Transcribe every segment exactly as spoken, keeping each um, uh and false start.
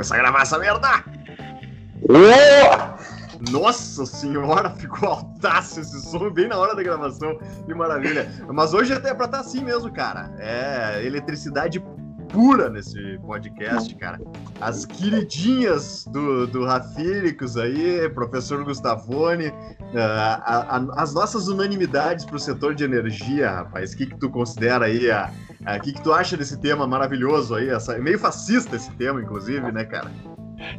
começar a gravar essa merda! Oh! Nossa senhora, ficou altaço esse som bem na hora da gravação, que maravilha! Mas hoje até é pra estar assim mesmo, cara. É eletricidade pura nesse podcast, cara. As queridinhas do, do Rafiricus aí, professor Gustavone, uh, a, a, as nossas unanimidades pro setor de energia, rapaz. O que que tu considera aí, a, a, que que tu acha desse tema maravilhoso aí? Essa, meio fascista esse tema, inclusive, né, cara?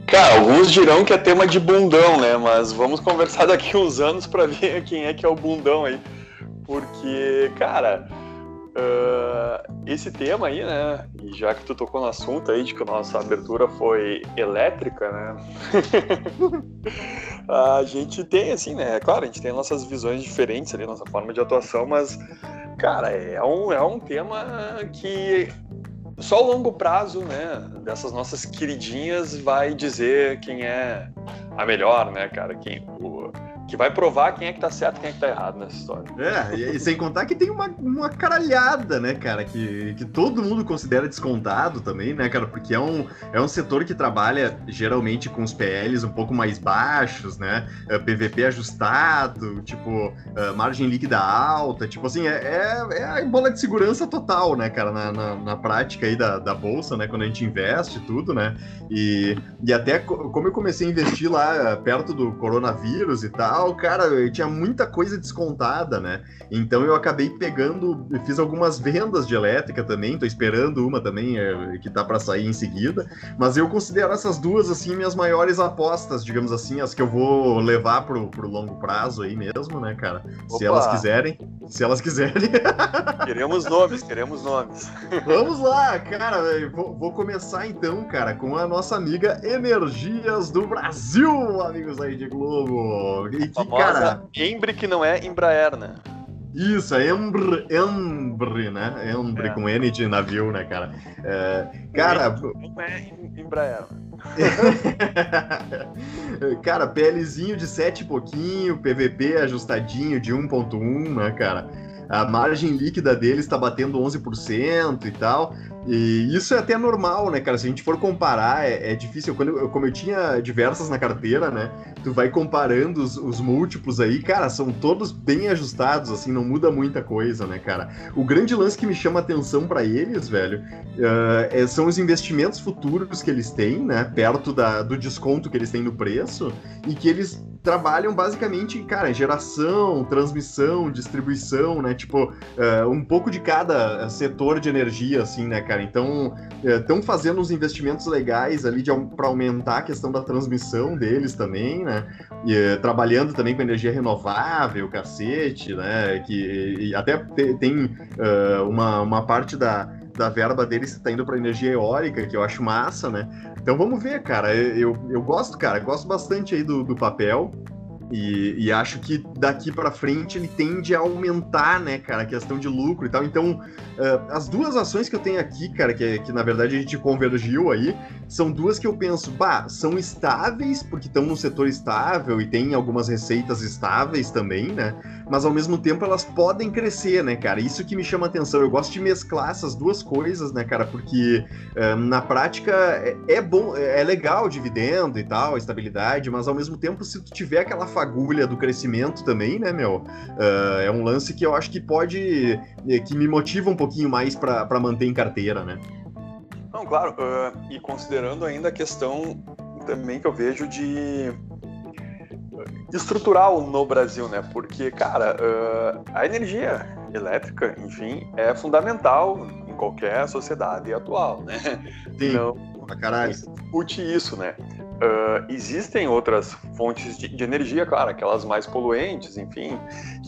Cara, alguns dirão que é tema de bundão, né, mas vamos conversar daqui uns anos pra ver quem é que é o bundão aí, porque, cara... Uh, esse tema aí, né, e já que tu tocou no assunto aí de que a nossa abertura foi elétrica, né, a gente tem assim, né, claro, a gente tem nossas visões diferentes ali, nossa forma de atuação, mas, cara, é um, é um tema que só o longo prazo, né, dessas nossas queridinhas vai dizer quem é a melhor, né, cara, quem... O, que vai provar quem é que tá certo e quem é que tá errado nessa história. É, e, e sem contar que tem uma, uma caralhada, né, cara, que, que todo mundo considera descontado também, né, cara, porque é um, é um setor que trabalha geralmente com os P Ls um pouco mais baixos, né, P V P ajustado, tipo, margem líquida alta, tipo assim, é, é, é a bola de segurança total, né, cara, na, na, na prática aí da, da bolsa, né, quando a gente investe tudo, né, e, e até como eu comecei a investir lá perto do coronavírus e tal, cara, eu tinha muita coisa descontada, né? Então eu acabei pegando, fiz algumas vendas de elétrica também, tô esperando uma também é, que tá pra sair em seguida, mas eu considero essas duas, assim, minhas maiores apostas, digamos assim, as que eu vou levar pro, pro longo prazo aí mesmo, né, cara? Opa. Se elas quiserem, se elas quiserem. Queremos nomes, queremos nomes. Vamos lá, cara, eu vou, vou começar então, cara, com a nossa amiga Energias do Brasil, amigos aí de Globo. E que, cara... Embry, que não é Embraer, né? Isso, é Embry, Embry, né? Embry, é. Com N de navio, né, cara? É, cara... Não é Embraer. Cara, PLzinho de sete e pouquinho, P V P ajustadinho de um ponto um, né, cara? A margem líquida deles está batendo onze por cento e tal, e isso é até normal, né, cara? Se a gente for comparar, é, é difícil. Quando eu, como eu tinha diversas na carteira, né, tu vai comparando os, os múltiplos aí, cara, são todos bem ajustados, assim, não muda muita coisa, né, cara? O grande lance que me chama a atenção para eles, velho, uh, é, são os investimentos futuros que eles têm, né, perto da, do desconto que eles têm no preço, e que eles trabalham basicamente, cara, geração, transmissão, distribuição, né, tipo, uh, um pouco de cada setor de energia, assim, né, cara? Então, estão uh, fazendo uns investimentos legais ali para aumentar a questão da transmissão deles também, né? E, uh, trabalhando também com energia renovável, cacete, né? Que e até te, tem uh, uma, uma parte da, da verba deles que tá indo para energia eólica, que eu acho massa, né? Então vamos ver, cara. Eu, eu gosto, cara, gosto bastante aí do, do papel. E, e acho que daqui para frente ele tende a aumentar, né, cara, a questão de lucro e tal. Então, uh, as duas ações que eu tenho aqui, cara, que, que na verdade a gente convergiu aí, são duas que eu penso, bah, são estáveis, porque estão num setor estável e tem algumas receitas estáveis também, né, mas ao mesmo tempo elas podem crescer, né, cara, isso que me chama a atenção. Eu gosto de mesclar essas duas coisas, né, cara, porque uh, na prática é, é bom, é legal o dividendo e tal, a estabilidade, mas ao mesmo tempo se tu tiver aquela agulha do crescimento também, né, meu? Uh, é um lance que eu acho que pode... que me motiva um pouquinho mais para manter em carteira, né? Não, claro. Uh, e considerando ainda a questão também que eu vejo de... estrutural no Brasil, né? Porque, cara, uh, a energia elétrica, enfim, é fundamental em qualquer sociedade atual, né? Sim, então, pra caralho. Discute isso, né? Uh, existem outras fontes de, de energia, claro, aquelas mais poluentes, enfim,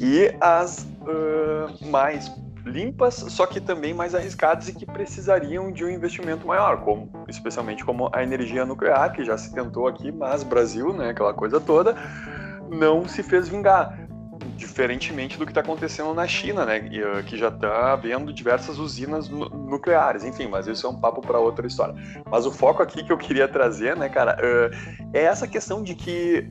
e as uh, mais limpas, só que também mais arriscadas e que precisariam de um investimento maior, como, especialmente como a energia nuclear, que já se tentou aqui, mas Brasil, né, aquela coisa toda, não se fez vingar. Diferentemente do que está acontecendo na China, né, que já está havendo diversas usinas nucleares, enfim, mas isso é um papo para outra história. Mas o foco aqui que eu queria trazer, né, cara, é essa questão de que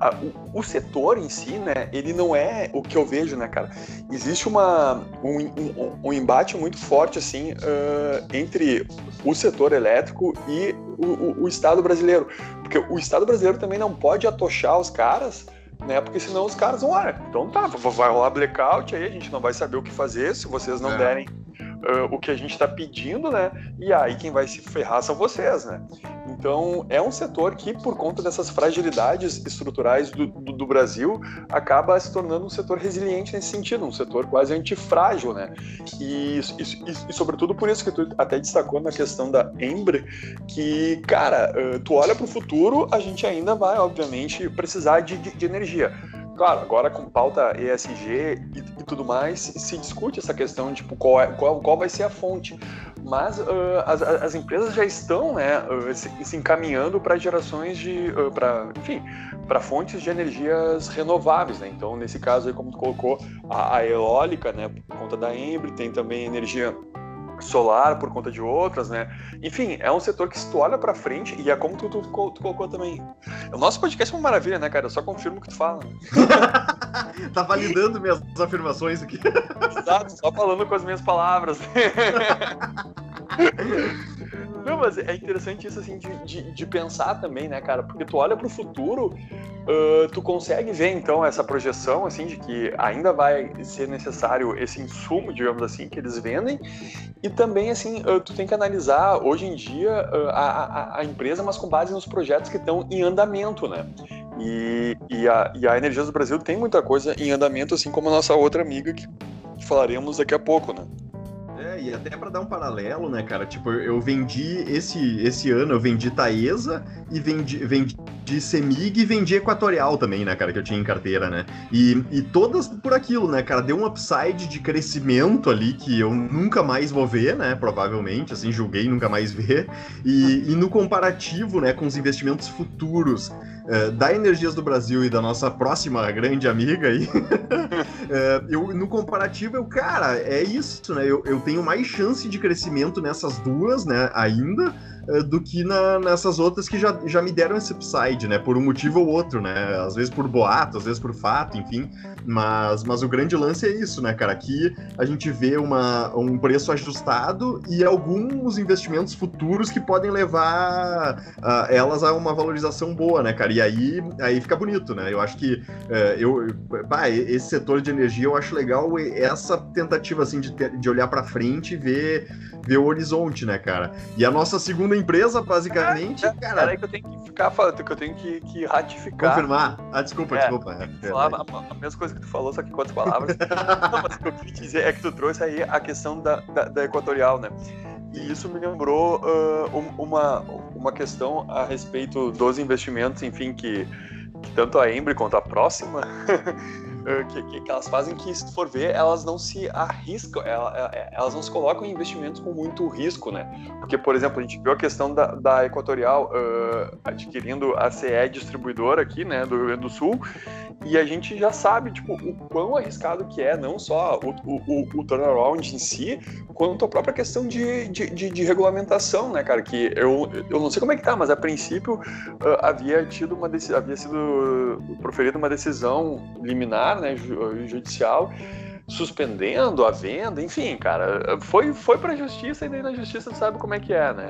a, o, o setor em si, né, ele não é o que eu vejo, né, cara? Existe uma, um, um, um embate muito forte, assim, uh, entre o setor elétrico e o, o, o Estado brasileiro. Porque o Estado brasileiro também não pode atochar os caras, né, porque senão os caras vão, ah, então tá, vai rolar blackout aí, a gente não vai saber o que fazer se vocês não é. derem uh, o que a gente tá pedindo, né, e aí quem vai se ferrar são vocês, né. Então é um setor que, por conta dessas fragilidades estruturais do, do, do Brasil, acaba se tornando um setor resiliente nesse sentido, um setor quase antifrágil, né, e, e, e, e sobretudo por isso que tu até destacou na questão da Embry, que, cara, uh, tu olha pro futuro, a gente ainda vai, obviamente, precisar de, de, de energia. Claro, agora com pauta E S G e, e tudo mais, se discute essa questão, tipo, qual, é, qual, qual vai ser a fonte. Mas uh, as, as empresas já estão, né, uh, se, se encaminhando para gerações de, uh, pra, enfim, para fontes de energias renováveis, né? Então, nesse caso aí, como tu colocou, a, a eólica, né, por conta da Embry, tem também energia solar por conta de outras, né? Enfim, é um setor que, se tu olha pra frente, e é como tu, tu, tu colocou também. O nosso podcast é uma maravilha, né, cara? Eu só confirmo o que tu fala. Tá validando minhas afirmações aqui. Exato, só falando com as minhas palavras. Não, mas é interessante isso, assim, de, de, de pensar também, né, cara? Porque tu olha pro futuro, uh, tu consegue ver, então, essa projeção, assim, de que ainda vai ser necessário esse insumo, digamos assim, que eles vendem. E também, assim, uh, tu tem que analisar, hoje em dia, uh, a, a, a empresa, mas com base nos projetos que estão em andamento, né? E, e, a, e a Energias do Brasil tem muita coisa em andamento, assim como a nossa outra amiga, que falaremos daqui a pouco, né? É, e até para dar um paralelo, né, cara? Tipo, eu vendi esse, esse ano, eu vendi Taesa e vendi, vendi Cemig e vendi Equatorial também, né, cara? Que eu tinha em carteira, né? E, e todas por aquilo, né, cara? Deu um upside de crescimento ali que eu nunca mais vou ver, né? Provavelmente, assim, julguei nunca mais ver. E, e no comparativo, né, com os investimentos futuros uh, da Energias do Brasil e da nossa próxima grande amiga aí, uh, eu, no comparativo, eu, cara, é isso, né? Eu, eu tenho tenho mais chance de crescimento nessas duas, né, ainda, do que na, nessas outras que já, já me deram esse upside, né, por um motivo ou outro, né, às vezes por boato, às vezes por fato, enfim, mas, mas o grande lance é isso, né, cara, aqui a gente vê uma, um preço ajustado e alguns investimentos futuros que podem levar uh, elas a uma valorização boa, né, cara, e aí, aí fica bonito, né, eu acho que, uh, eu, pá, esse setor de energia eu acho legal essa tentativa, assim, de, ter, de olhar pra frente e ver, ver o horizonte, né, cara? E a nossa segunda empresa, basicamente, é, cara... Peraí que eu tenho que ficar falando, que eu tenho que, que ratificar... Confirmar? Ah, desculpa, é, desculpa. É, é, falar é. A, a mesma coisa que tu falou, só que com outras palavras. Não, mas o que eu queria dizer é que tu trouxe aí a questão da, da, da Equatorial, né? E isso me lembrou uh, uma, uma questão a respeito dos investimentos, enfim, que, que tanto a Embry quanto a próxima... Que, que, que elas fazem que, se for ver, elas não se arriscam, elas, elas não se colocam em investimentos com muito risco, né? Porque, por exemplo, a gente viu a questão da, da Equatorial uh, adquirindo a C E distribuidora aqui, né, do Rio Grande do Sul, e a gente já sabe, tipo, o quão arriscado que é não só o, o, o turnaround em si, quanto a própria questão de, de, de, de regulamentação, né, cara? Que eu, eu não sei como é que tá, mas a princípio uh, havia tido uma decisão, havia sido proferida uma decisão liminar, né, judicial, suspendendo a venda, enfim, cara, foi, foi pra justiça e daí na justiça tu sabe como é que é, né?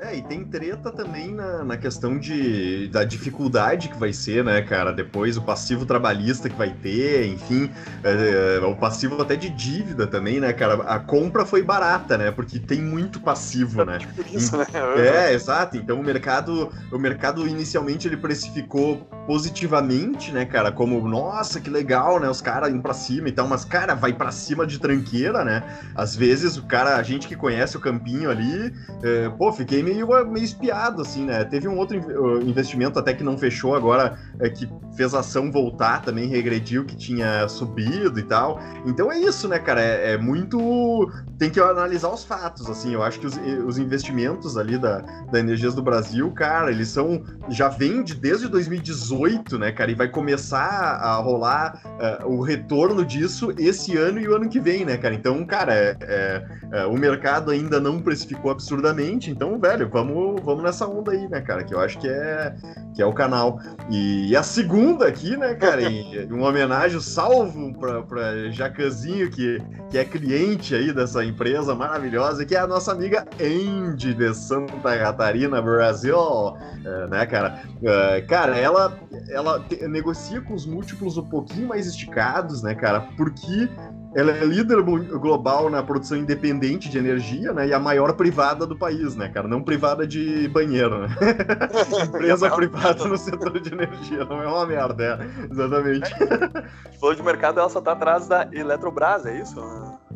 É, e tem treta também na, na questão de, da dificuldade que vai ser, né, cara, depois o passivo trabalhista que vai ter, enfim, é, é, o passivo até de dívida também, né, cara, a compra foi barata, né, porque tem muito passivo, né? Isso, né? É, exato, então o mercado, o mercado inicialmente ele precificou positivamente, né, cara, como, nossa, que legal, né, os caras indo pra cima e tal, mas, cara, vai pra cima de tranqueira, né, às vezes o cara, a gente que conhece o campinho ali, é, pô, fiquei meio Meio, meio espiado, assim, né? Teve um outro investimento até que não fechou agora, é, que fez a ação voltar também, regrediu, que tinha subido e tal. Então é isso, né, cara? É, é muito... Tem que analisar os fatos, assim. Eu acho que os, os investimentos ali da, da Energias do Brasil, cara, eles são... Já vem de, desde dois mil e dezoito, dezoito, né, cara? E vai começar a rolar uh, o retorno disso esse ano e o ano que vem, né, cara? Então, cara, é, é, é, o mercado ainda não precificou absurdamente, então, velho, vamos, vamos nessa onda aí, né, cara? Que eu acho que é, que é o canal. E, e a segunda aqui, né, cara? Em, em uma homenagem, salvo pra, pra Jacanzinho, que, que é cliente aí dessa empresa maravilhosa, que é a nossa amiga Engie de Santa Catarina, Brasil, é, né, cara? É, cara, ela, ela te, negocia com os múltiplos um pouquinho mais esticados, né, cara? Porque ela é líder global na produção independente de energia, né? E a maior privada do país, né, cara? Não privada de banheiro, né? Empresa privada no setor de energia. Não é uma merda, é. Exatamente. É. Falou de mercado, ela só tá atrás da Eletrobras, é isso?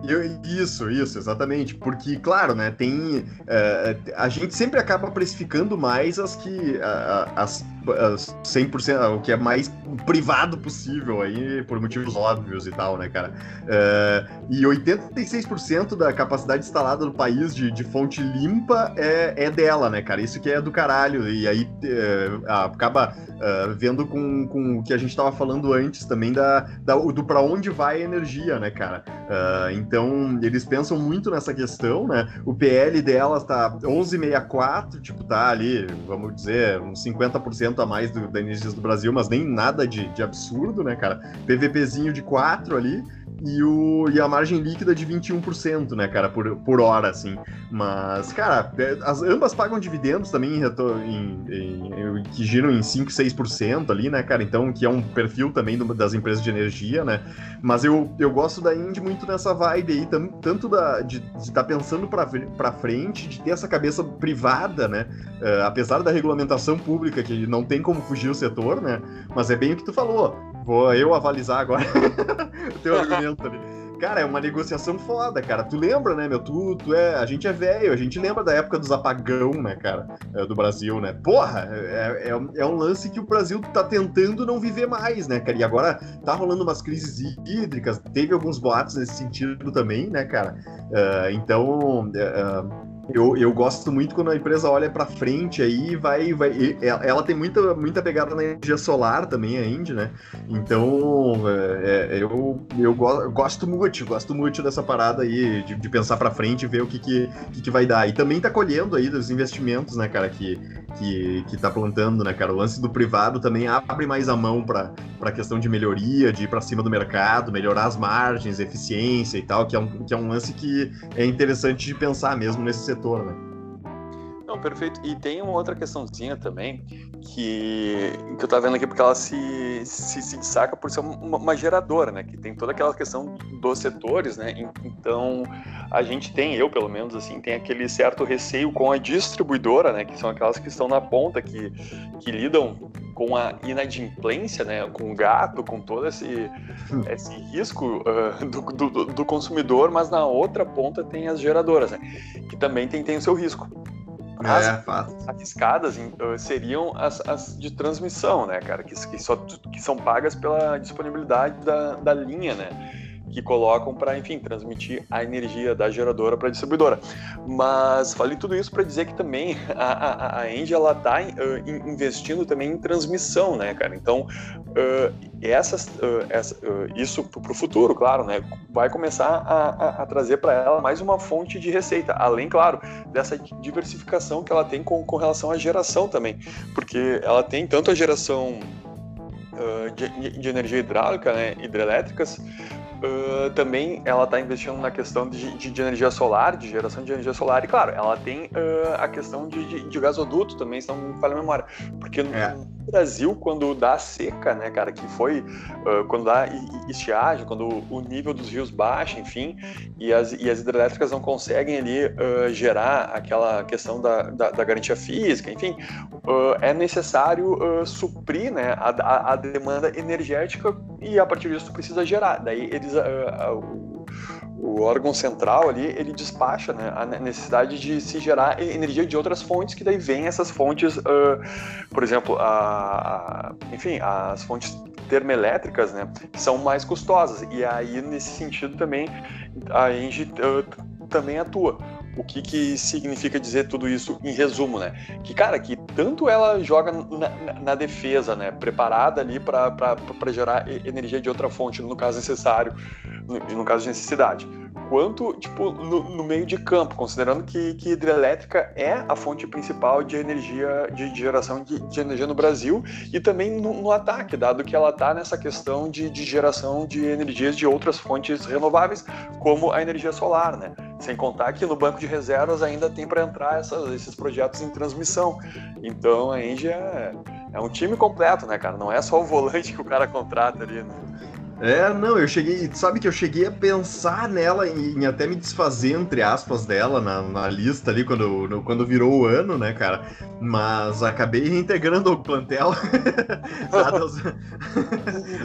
Eu, isso, isso, exatamente. Porque, claro, né, tem... É, a gente sempre acaba precificando mais as que... A, as, as cem por cento, o que é mais privado possível aí, por motivos óbvios e tal, né, cara? É, e oitenta e seis por cento da capacidade instalada do país de, de fonte limpa é, é dela, né, cara? Isso que é do caralho. E aí é, acaba é, vendo com, com o que a gente tava falando antes também da, da, do pra onde vai a energia, né, cara? É, então, eles pensam muito nessa questão, né? O P L dela tá onze vírgula sessenta e quatro, tipo, tá ali, vamos dizer, uns cinquenta por cento a mais do, da Energias do Brasil, mas nem nada de, de absurdo, né, cara? P V Pzinho de quatro ali, e, o, e a margem líquida de vinte e um por cento, né, cara, por, por hora, assim. Mas, cara, as, ambas pagam dividendos também em, em, em, em, que giram em cinco, seis por cento ali, né, cara? Então, que é um perfil também do, das empresas de energia, né? Mas eu, eu gosto da Engie muito nessa vibe aí, tam, tanto da, de estar tá pensando pra, pra frente, de ter essa cabeça privada, né? Uh, apesar da regulamentação pública, que não tem como fugir o setor, né? Mas é bem o que tu falou. Vou eu avalizar agora o teu argumento ali. Cara, é uma negociação foda, cara. Tu lembra, né, meu? Tu, tu é... A gente é velho, a gente lembra da época dos apagão, né, cara? É, do Brasil, né? Porra, é, é, é um lance que o Brasil tá tentando não viver mais, né, cara? E agora tá rolando umas crises hídricas, teve alguns boatos nesse sentido também, né, cara? Uh, então... Uh, Eu, eu gosto muito quando a empresa olha pra frente aí e vai... vai e ela tem muita, muita pegada na energia solar também, a Engie, né? Então, é, eu, eu gosto muito, gosto muito dessa parada aí, de, de pensar pra frente e ver o que que, que que vai dar. E também tá colhendo aí dos investimentos, né, cara, que, que, que tá plantando, né, cara? O lance do privado também abre mais a mão pra, pra questão de melhoria, de ir pra cima do mercado, melhorar as margens, eficiência e tal, que é um, que é um lance que é interessante de pensar mesmo nesse setor. Não, perfeito. E tem uma outra questãozinha também que, que eu tava vendo aqui, porque ela se, se, se destaca por ser uma, uma geradora, né? Que tem toda aquela questão dos setores, né? Então, a gente tem, eu pelo menos, assim, tem aquele certo receio com a distribuidora, né? Que são aquelas que estão na ponta, que, que lidam com a inadimplência, né, com o gato, com todo esse, esse risco uh, do, do, do consumidor, mas na outra ponta tem as geradoras, né, que também tem, tem o seu risco. As é, arriscadas uh, seriam as, as de transmissão, né, cara, que, que, só, que são pagas pela disponibilidade da, da linha, né, que colocam para, enfim, transmitir a energia da geradora para a distribuidora. Mas falei tudo isso para dizer que também a, a, a Engie, ela está uh, investindo também em transmissão, né, cara? Então, uh, essas, uh, essa, uh, isso para o futuro, claro, né, vai começar a, a, a trazer para ela mais uma fonte de receita, além, claro, dessa diversificação que ela tem com, com relação à geração também, porque ela tem tanto a geração uh, de, de energia hidráulica, né, hidrelétricas. Uh, também ela está investindo na questão de, de, de energia solar, de geração de energia solar, e claro, ela tem uh, a questão de, de, de gasoduto também, se não me falha a memória, porque no é. Brasil, quando dá seca, né, cara, que foi uh, quando dá estiagem, quando o, o nível dos rios baixa, enfim, e as, e as hidrelétricas não conseguem ali uh, gerar aquela questão da, da, da garantia física, enfim, uh, é necessário uh, suprir, né, a, a, a demanda energética, e a partir disso precisa gerar, daí ele Uh, uh, o órgão central ali, ele despacha, né, a necessidade de se gerar energia de outras fontes, que daí vem essas fontes, uh, por exemplo, a, a, enfim, as fontes termoelétricas, né, que são mais custosas, e aí nesse sentido também a Engie uh, também atua. o que que significa dizer tudo isso em resumo, né? Que, cara, que tanto ela joga na, na, na defesa, né? Preparada ali para para gerar energia de outra fonte, no caso necessário, no, no caso de necessidade. Quanto, tipo, no, no meio de campo, considerando que, que hidrelétrica é a fonte principal de energia, de, de geração de, de energia no Brasil, e também no, no ataque, dado que ela está nessa questão de, de geração de energias de outras fontes renováveis, como a energia solar, né? Sem contar que no banco de reservas ainda tem para entrar essas, esses projetos em transmissão. Então a Engie é, é um time completo, né, cara? Não é só o volante que o cara contrata ali, né? É, não, eu cheguei, sabe que eu cheguei a pensar nela, em, em até me desfazer, entre aspas, dela na, na lista ali, quando, no, quando virou o ano, né, cara, mas acabei reintegrando o plantel, dado, aos,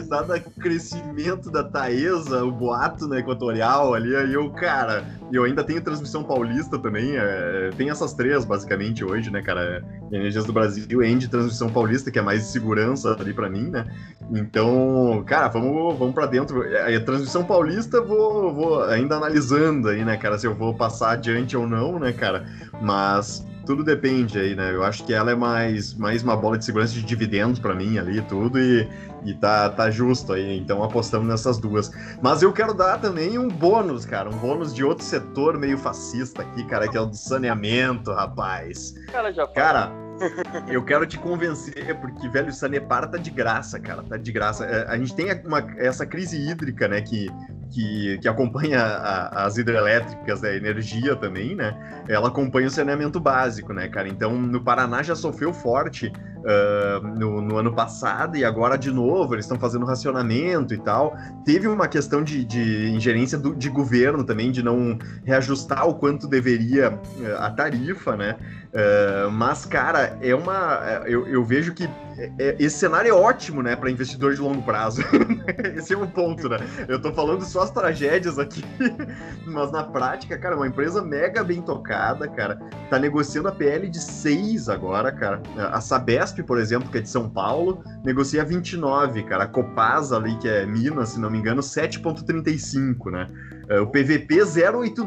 dado o crescimento da Taesa, o boato na Equatorial ali, aí eu, cara, eu ainda tenho Transmissão Paulista também, é, tem essas três, basicamente, hoje, né, cara, Energias do Brasil, Engie, Transmissão Paulista, que é mais de segurança ali pra mim, né, então, cara, vamos... Vamos pra dentro. A Transmissão Paulista, vou, vou ainda analisando aí, né, cara, se eu vou passar adiante ou não, né, cara, mas tudo depende aí, né, eu acho que ela é mais, mais uma bola de segurança de dividendos pra mim ali, tudo, e, e tá, tá justo aí, então apostamos nessas duas. Mas eu quero dar também um bônus, cara, um bônus de outro setor meio fascista aqui, cara, que é o do saneamento, rapaz. Cara, já foi. Cara, eu quero te convencer, porque, velho, o Sanepar tá de graça, cara, tá de graça. A gente tem uma, essa crise hídrica, né, que, que, que acompanha a, as hidrelétricas, né, a energia também, né, ela acompanha o saneamento básico, né, cara. Então, no Paraná já sofreu forte uh, no, no ano passado e agora, de novo, eles estão fazendo racionamento e tal. Teve uma questão de, de ingerência do, de governo também, de não reajustar o quanto deveria a tarifa, né. Uh, mas, cara, é uma. Eu, eu vejo que esse cenário é ótimo, né, para investidor de longo prazo. Esse é um ponto, né? Eu tô falando só as tragédias aqui, mas na prática, cara, uma empresa mega bem tocada, cara, tá negociando a P L de seis agora, cara. A Sabesp, por exemplo, que é de São Paulo, negocia vinte e nove, cara. A Copasa ali, que é Minas, se não me engano, sete vírgula trinta e cinco, né? O P V P zero vírgula oitenta e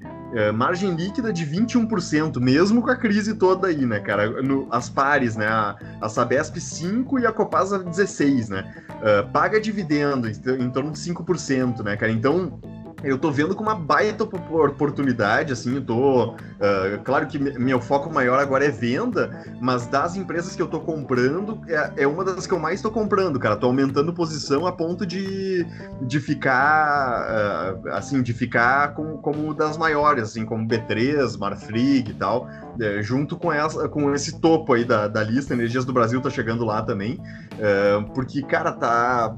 nove. É, margem líquida de vinte e um por cento, mesmo com a crise toda aí, né, cara? No, as pares, né? A, a Sabesp cinco e a Copasa dezesseis, né? Uh, paga dividendo em, em torno de cinco por cento, né, cara? Então, eu tô vendo com uma baita oportunidade, assim, eu tô... Uh, claro que meu foco maior agora é venda, mas das empresas que eu tô comprando, é, é uma das que eu mais tô comprando, cara. Tô aumentando posição a ponto de, de ficar, uh, assim, de ficar com, como das maiores, assim, como B três, Marfrig e tal, é, junto com, essa, com esse topo aí da, da lista. Energias do Brasil tá chegando lá também, uh, porque, cara, tá...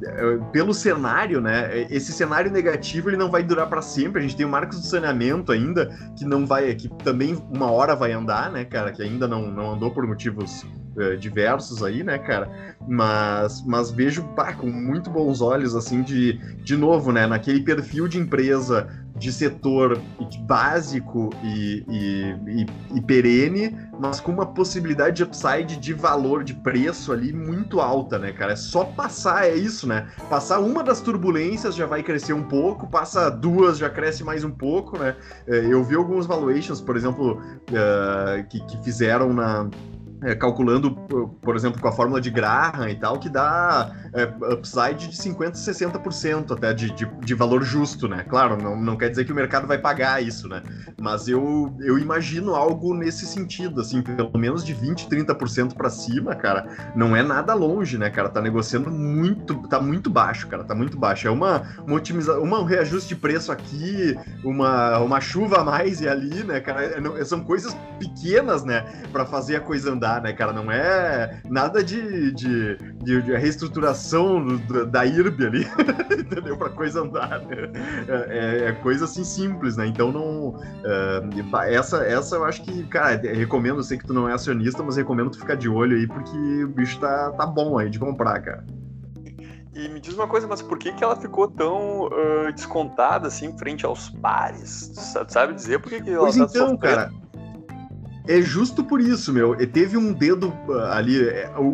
Pelo cenário, né, esse cenário negativo, ele não vai durar para sempre. A gente tem o Marcos do Saneamento ainda, que não vai, que também uma hora vai andar, né, cara, que ainda não, não andou por motivos uh, diversos aí, né, cara, mas, mas vejo, pá, com muito bons olhos, assim, de, de novo, né, naquele perfil de empresa, de setor básico e, e, e, e perene, mas com uma possibilidade de upside de valor, de preço ali muito alta, né, cara? É só passar, é isso, né? Passar uma das turbulências já vai crescer um pouco, passa duas já cresce mais um pouco, né? Eu vi alguns valuations, por exemplo, uh, que, que fizeram na... É, calculando, por exemplo, com a fórmula de Graham e tal, que dá é, upside de cinquenta por cento, sessenta por cento até de, de, de valor justo, né? Claro, não, não quer dizer que o mercado vai pagar isso, né? Mas eu, eu imagino algo nesse sentido, assim, pelo menos de vinte por cento, trinta por cento para cima, cara, não é nada longe, né, cara? Tá negociando muito, tá muito baixo, cara, tá muito baixo. É uma, uma otimização, um reajuste de preço aqui, uma, uma chuva a mais e ali, né, cara? É, não, são coisas pequenas, né, para fazer a coisa andar, né, cara? Não é nada de, de, de, de reestruturação do, da I R B ali, entendeu? Pra coisa andar, né? É, é coisa assim simples, né? Então não... Uh, essa, essa eu acho que, cara, recomendo, eu sei que tu não é acionista, mas recomendo tu ficar de olho aí, porque o bicho tá, tá bom aí de comprar, cara. E me diz uma coisa, mas por que que ela ficou tão uh, descontada, assim, frente aos pares? Tu sabe dizer por que que ela pois tá então, sofrendo? Cara, É justo por isso, meu. E teve um dedo ali,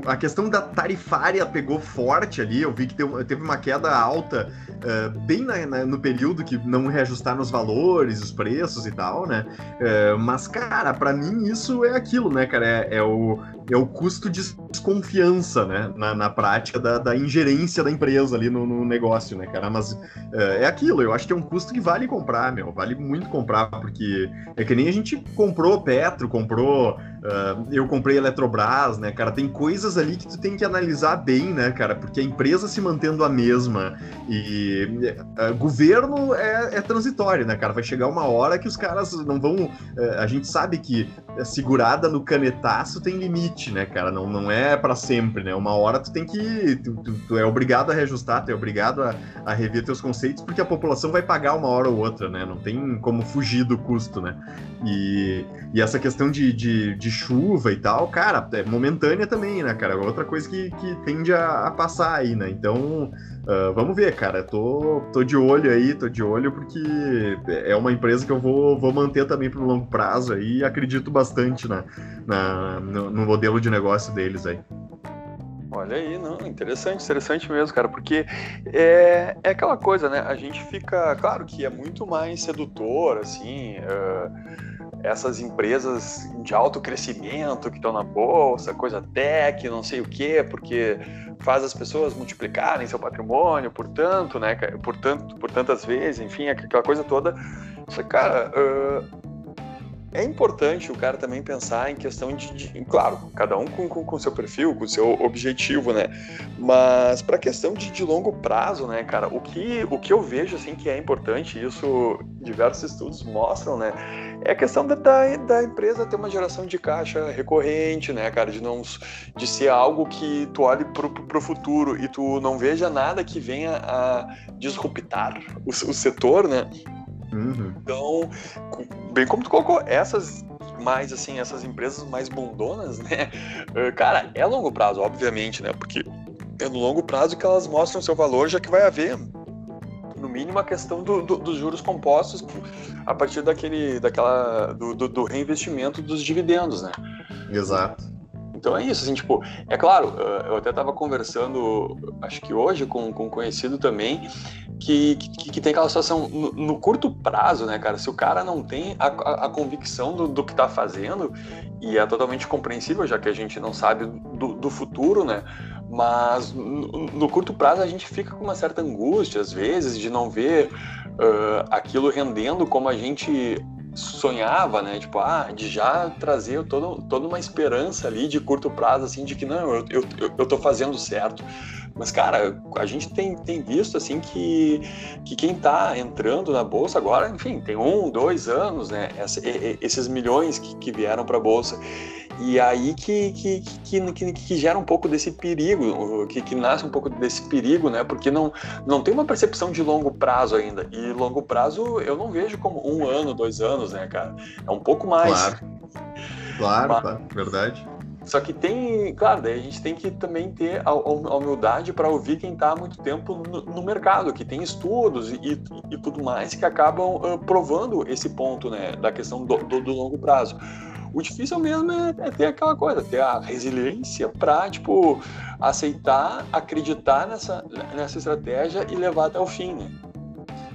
a questão da tarifária pegou forte ali, eu vi que teve uma queda alta uh, bem na, na, no período que não reajustaram os valores, os preços e tal, né? Uh, mas, cara, pra mim isso é aquilo, né, cara? É, é, o, é o custo de desconfiança, né? Na, na prática da, da ingerência da empresa ali no, no negócio, né, cara? Mas uh, é aquilo, eu acho que é um custo que vale comprar, meu. Vale muito comprar, porque é que nem a gente comprou Petro, comprou comprou, uh, eu comprei Eletrobras, né, cara, tem coisas ali que tu tem que analisar bem, né, cara, porque a empresa se mantendo a mesma e uh, governo é, é transitório, né, cara, vai chegar uma hora que os caras não vão, uh, a gente sabe que segurada no canetaço tem limite, né, cara, não, não é pra sempre, né, uma hora tu tem que, tu, tu, tu é obrigado a reajustar, tu é obrigado a, a rever teus conceitos, porque a população vai pagar uma hora ou outra, né, não tem como fugir do custo, né, e, e essa questão de, de, de chuva e tal, cara, é momentânea também, né, cara? Outra coisa que, que tende a, a passar aí, né? Então, uh, vamos ver, cara. Tô, tô de olho aí, tô de olho, porque é uma empresa que eu vou, vou manter também pro longo prazo aí e acredito bastante na, na, no, no modelo de negócio deles aí. Olha aí, não, interessante, interessante mesmo, cara, porque é, é aquela coisa, né? A gente fica, claro que é muito mais sedutor, assim... Uh... essas empresas de alto crescimento que estão na bolsa, coisa tech, não sei o quê, porque faz as pessoas multiplicarem seu patrimônio, portanto, né, portanto, por tantas vezes, enfim, aquela coisa toda. Só, cara, uh, é importante o cara também pensar em questão de, de claro, cada um com, com, com seu perfil, com seu objetivo, né, mas para a questão de, de longo prazo, né, cara, o que, o que eu vejo, assim, que é importante, isso diversos estudos mostram, né, é a questão da, da, da empresa ter uma geração de caixa recorrente, né, cara? De, não, de ser algo que tu olhe pro, pro futuro e tu não veja nada que venha a disruptar o, o setor, né? Uhum. Então, bem como tu colocou, essas... mais assim, essas empresas mais bondonas, né? Cara, é longo prazo, obviamente, né? Porque é no longo prazo que elas mostram seu valor, já que vai haver... no mínimo a questão do, do, dos juros compostos a partir daquele, daquela, do, do, do reinvestimento dos dividendos, né? Exato. Então é isso, assim, tipo, é claro, eu até estava conversando, acho que hoje, com, com um conhecido também, que, que, que tem aquela situação no, no curto prazo, né, cara? Se o cara não tem a, a, a convicção do, do que está fazendo, e é totalmente compreensível, já que a gente não sabe do, do futuro, né? Mas no, no curto prazo a gente fica com uma certa angústia, às vezes, de não ver uh, aquilo rendendo como a gente sonhava, né? Tipo, ah, de já trazer todo, toda uma esperança ali de curto prazo, assim, de que não, eu, eu, eu tô fazendo certo. Mas, cara, a gente tem, tem visto, assim, que, que quem tá entrando na Bolsa agora, enfim, tem um, dois anos, né? Essa, esses milhões que, que vieram pra Bolsa. E aí que, que, que, que, que gera um pouco desse perigo, que, que nasce um pouco desse perigo, né? Porque não, não tem uma percepção de longo prazo ainda. E longo prazo eu não vejo como um ano, dois anos, né, cara? É um pouco mais. Claro, claro, Mas... claro, verdade. Só que tem, claro, daí a gente tem que também ter a, a humildade para ouvir quem está há muito tempo no, no mercado, que tem estudos e, e, e tudo mais que acabam uh, provando esse ponto, né, da questão do, do, do longo prazo. O difícil mesmo é, é ter aquela coisa, ter a resiliência para, tipo, aceitar, acreditar nessa, nessa estratégia e levar até o fim, né?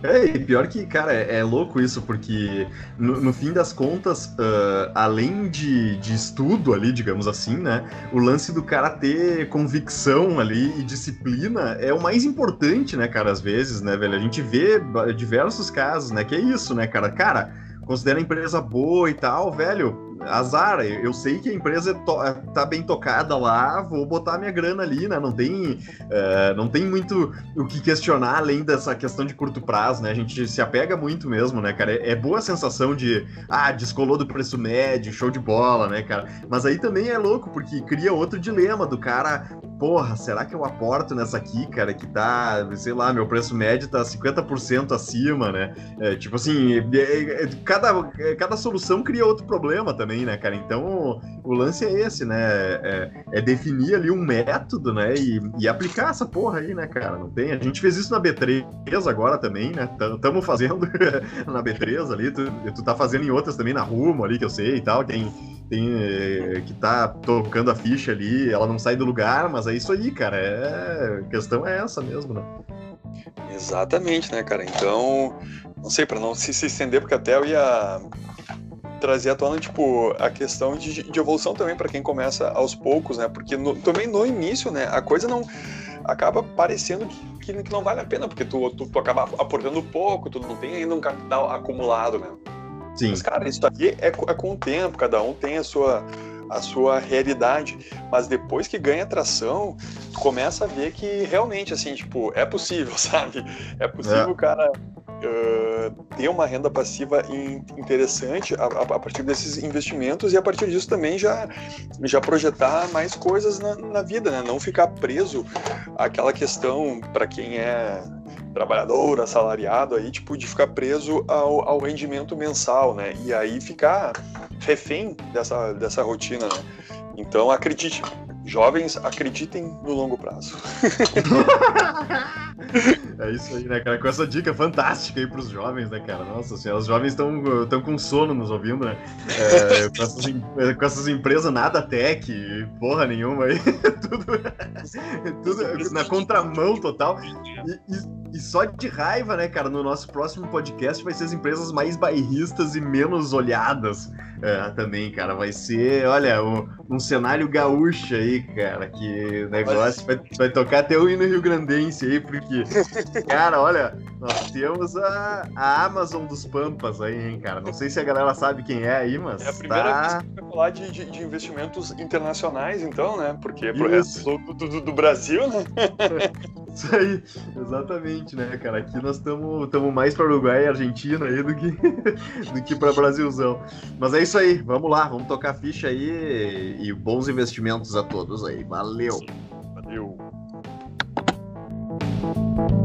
É, e pior que, cara, é, é louco isso, porque no, no fim das contas, uh, além de, de estudo ali, digamos assim, né, o lance do cara ter convicção ali e disciplina é o mais importante, né, cara, às vezes, né, velho, a gente vê diversos casos, né, que é isso, né, cara, cara, considera a empresa boa e tal, velho... azar, eu sei que a empresa to- tá bem tocada lá, vou botar minha grana ali, né, não tem uh, não tem muito o que questionar além dessa questão de curto prazo, né, a gente se apega muito mesmo, né, cara, é, é boa a sensação de, ah, descolou do preço médio, show de bola, né, cara, mas aí também é louco, porque cria outro dilema do cara, porra, será que eu aporto nessa aqui, cara, que tá, sei lá, meu preço médio tá cinquenta por cento acima, né, é, tipo assim, é, é, cada, é, cada solução cria outro problema também, né, cara? Então, o, o lance é esse, né? É, é definir ali um método, né? E, e aplicar essa porra aí, né, cara? Não tem? A gente fez isso na B três agora também, né? Estamos fazendo na B três ali. Tu, tu tá fazendo em outras também, na Rumo ali, que eu sei e tal. Tem, tem é, que tá tocando a ficha ali, ela não sai do lugar, mas é isso aí, cara. É, a questão é essa mesmo, né? Exatamente, né, cara? Então, não sei, pra não se, se estender, porque até eu ia trazer à tona, tipo, a questão de, de evolução também pra quem começa aos poucos, né? Porque no, também no início, né, a coisa não acaba parecendo que, que não vale a pena, porque tu, tu, tu acaba aportando pouco, tu não tem ainda um capital acumulado, né? Sim. Mas, cara, isso aqui é, é com o tempo, cada um tem a sua... a sua realidade, mas depois que ganha tração, tu começa a ver que realmente, assim, tipo, é possível, sabe? É possível o cara uh, ter uma renda passiva in- interessante a, a, a partir desses investimentos e a partir disso também já, já projetar mais coisas na, na vida, né? Não ficar preso àquela questão, para quem é trabalhador, assalariado, aí, tipo, de ficar preso ao, ao rendimento mensal, né? E aí ficar refém dessa, dessa rotina, né? Então, acredite, jovens, acreditem no longo prazo. É isso aí, né, cara? Com essa dica fantástica aí pros jovens, né, cara? Nossa senhora, os jovens estão tão com sono nos ouvindo, né? É, com, essas, com essas empresas nada tech, porra nenhuma aí. Tudo, tudo na contramão total. E, e, e só de raiva, né, cara? No nosso próximo podcast vai ser as empresas mais bairristas e menos olhadas é, também, cara. Vai ser, olha, um, um cenário gaúcho aí, cara, que o negócio vai, vai tocar até o hino rio-grandense aí, porque, cara, olha, nós temos a, a Amazon dos Pampas aí, hein, cara. Não sei se a galera sabe quem é aí, mas é a primeira tá... vez que vai falar de, de, de investimentos internacionais, então, né, porque é pro resto do, do, do Brasil, né? Isso aí, exatamente, né, cara? Aqui nós estamos mais para Uruguai e Argentina aí do que, do que para Brasilzão. Mas é isso aí, vamos lá, vamos tocar a ficha aí e bons investimentos a todos aí. Valeu! Valeu!